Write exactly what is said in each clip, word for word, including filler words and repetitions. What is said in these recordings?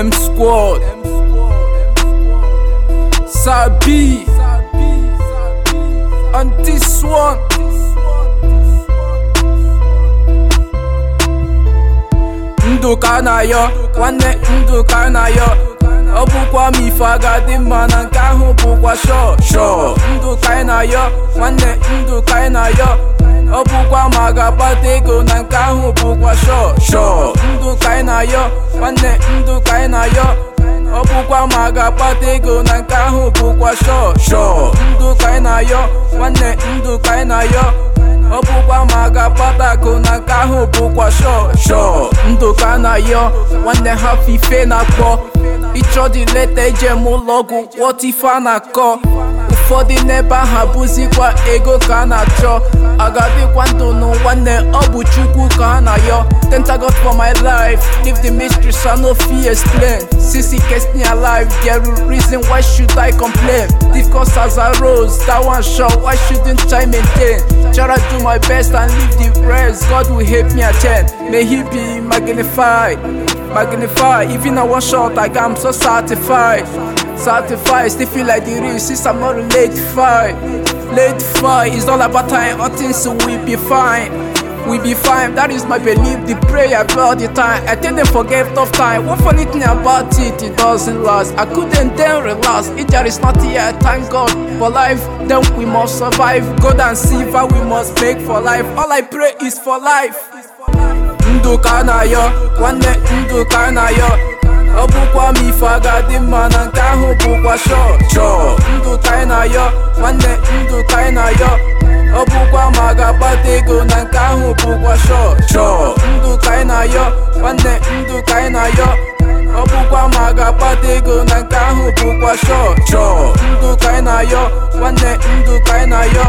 M-Squad Sabi. And this one Ndukanayo, nwanne Ndukanayo. Obukwa mi faga di mana nka hu bukwa sho sho Ndukanayo, nwanne Ndukanayo. Obukwa maga batego na nka hu bukwa sho sho Ndukanayo, nwanne Ndukanayo. Obukwa maga batego na nka hu bukwa sho sho Ndukanayo, nwanne Ndukanayo. Obukwa maga patako na nka hu bukwa sho sho Ndukanayo, nwanne happy fe na po. Icho di lete jemulogu watifana ko. Ufodi neba habuzi kwa ego kana cho. Agadi kwanto no wane obu chuku kana yo. Thank God for my life. Leave the mystery so no fear explain. Sissy keeps me alive. There is reason why should I complain. Difficult as I rose, that one shot. Why shouldn't I maintain? Try to do my best and leave the rest. God will help me attend. May He be magnified. Magnify, even a one shot, like I'm so satisfied. Satisfied, still feel like the real since I'm not late fight. Late fight, it's all about time, all things will be fine. We'll be fine, that is my belief, the prayer about the time. I didn't forget tough time, one funny thing about it, it doesn't last. I couldn't then relax, if there is not here, thank God for life. Then we must survive, God and silver we must make for life. All I pray is for life. Ndukanayo, nwanne Ndukanayo. Obukwa mi faga di mana nka hu bukwa sho sho Ndukanayo, nwanne Ndukanayo. Obukwa maga batego na nka hu bukwa sho sho Ndukanayo, nwanne Ndukanayo. Obukwa maga batego na nka hu bukwa sho sho Ndukanayo, nwanne Ndukanayo.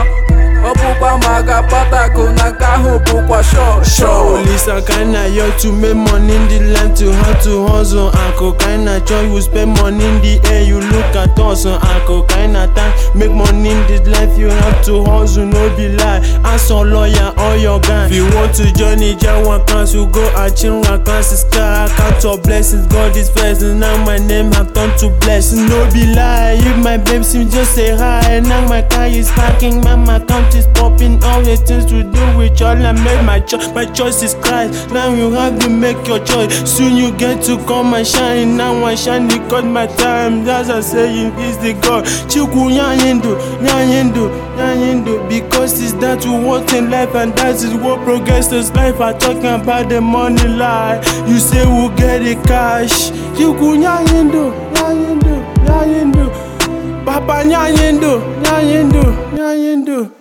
Obukwa maga patako na nka hu bukwa sho sho. Lisa kinda yo to make money in the land, to how to hustle. Uncle kinda joy, you spend money in the air, you look at us. Uncle kinda time, make money in this life, you have to hustle, no be lie. As a lawyer on your gang, if you want to join Naija one class, you go at Chinwa class. It's star, count your blessings, God is first, and now my name have turned to blessings. No be lie, if my babe seems just say hi, and now my car is parking, mama come. Is popping all the things to do with y'all. I made my choice, my choice is Christ. Now you have to make your choice. Soon you get to come and shine. Now I shine because my time, as I say, is the God. Chiku Yanyendu, Yanyendu, Yanyendu. Because it's that you want in life, and that is what progresses life. I talking about the money lie. You say we'll get the cash. Chiku Yanyendu, Yanyendu, Yanyendu. Papa Yanyendu, Yanyendu, Yanyendu.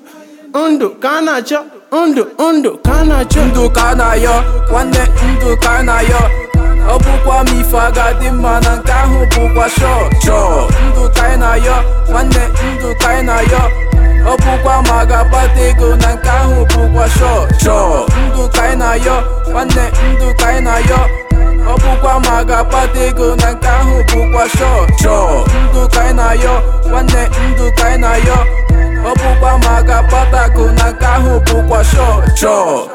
Ndukanayo, Ndukanayo. Ndukanayo, nwanne Ndukanayo. Obukwa mi faga di mana nka hu bukwa sho sho Ndukanayo, nwanne Ndukanayo. Obukwa maga batego na nka hu bukwa sho sho Ndukanayo, nwanne Ndukanayo. Obukwa maga batego na nka hu bukwa sho sho Ndukanayo, nwanne Ndukanayo. Obukwa maga patako na nka hu bukwa sho sho.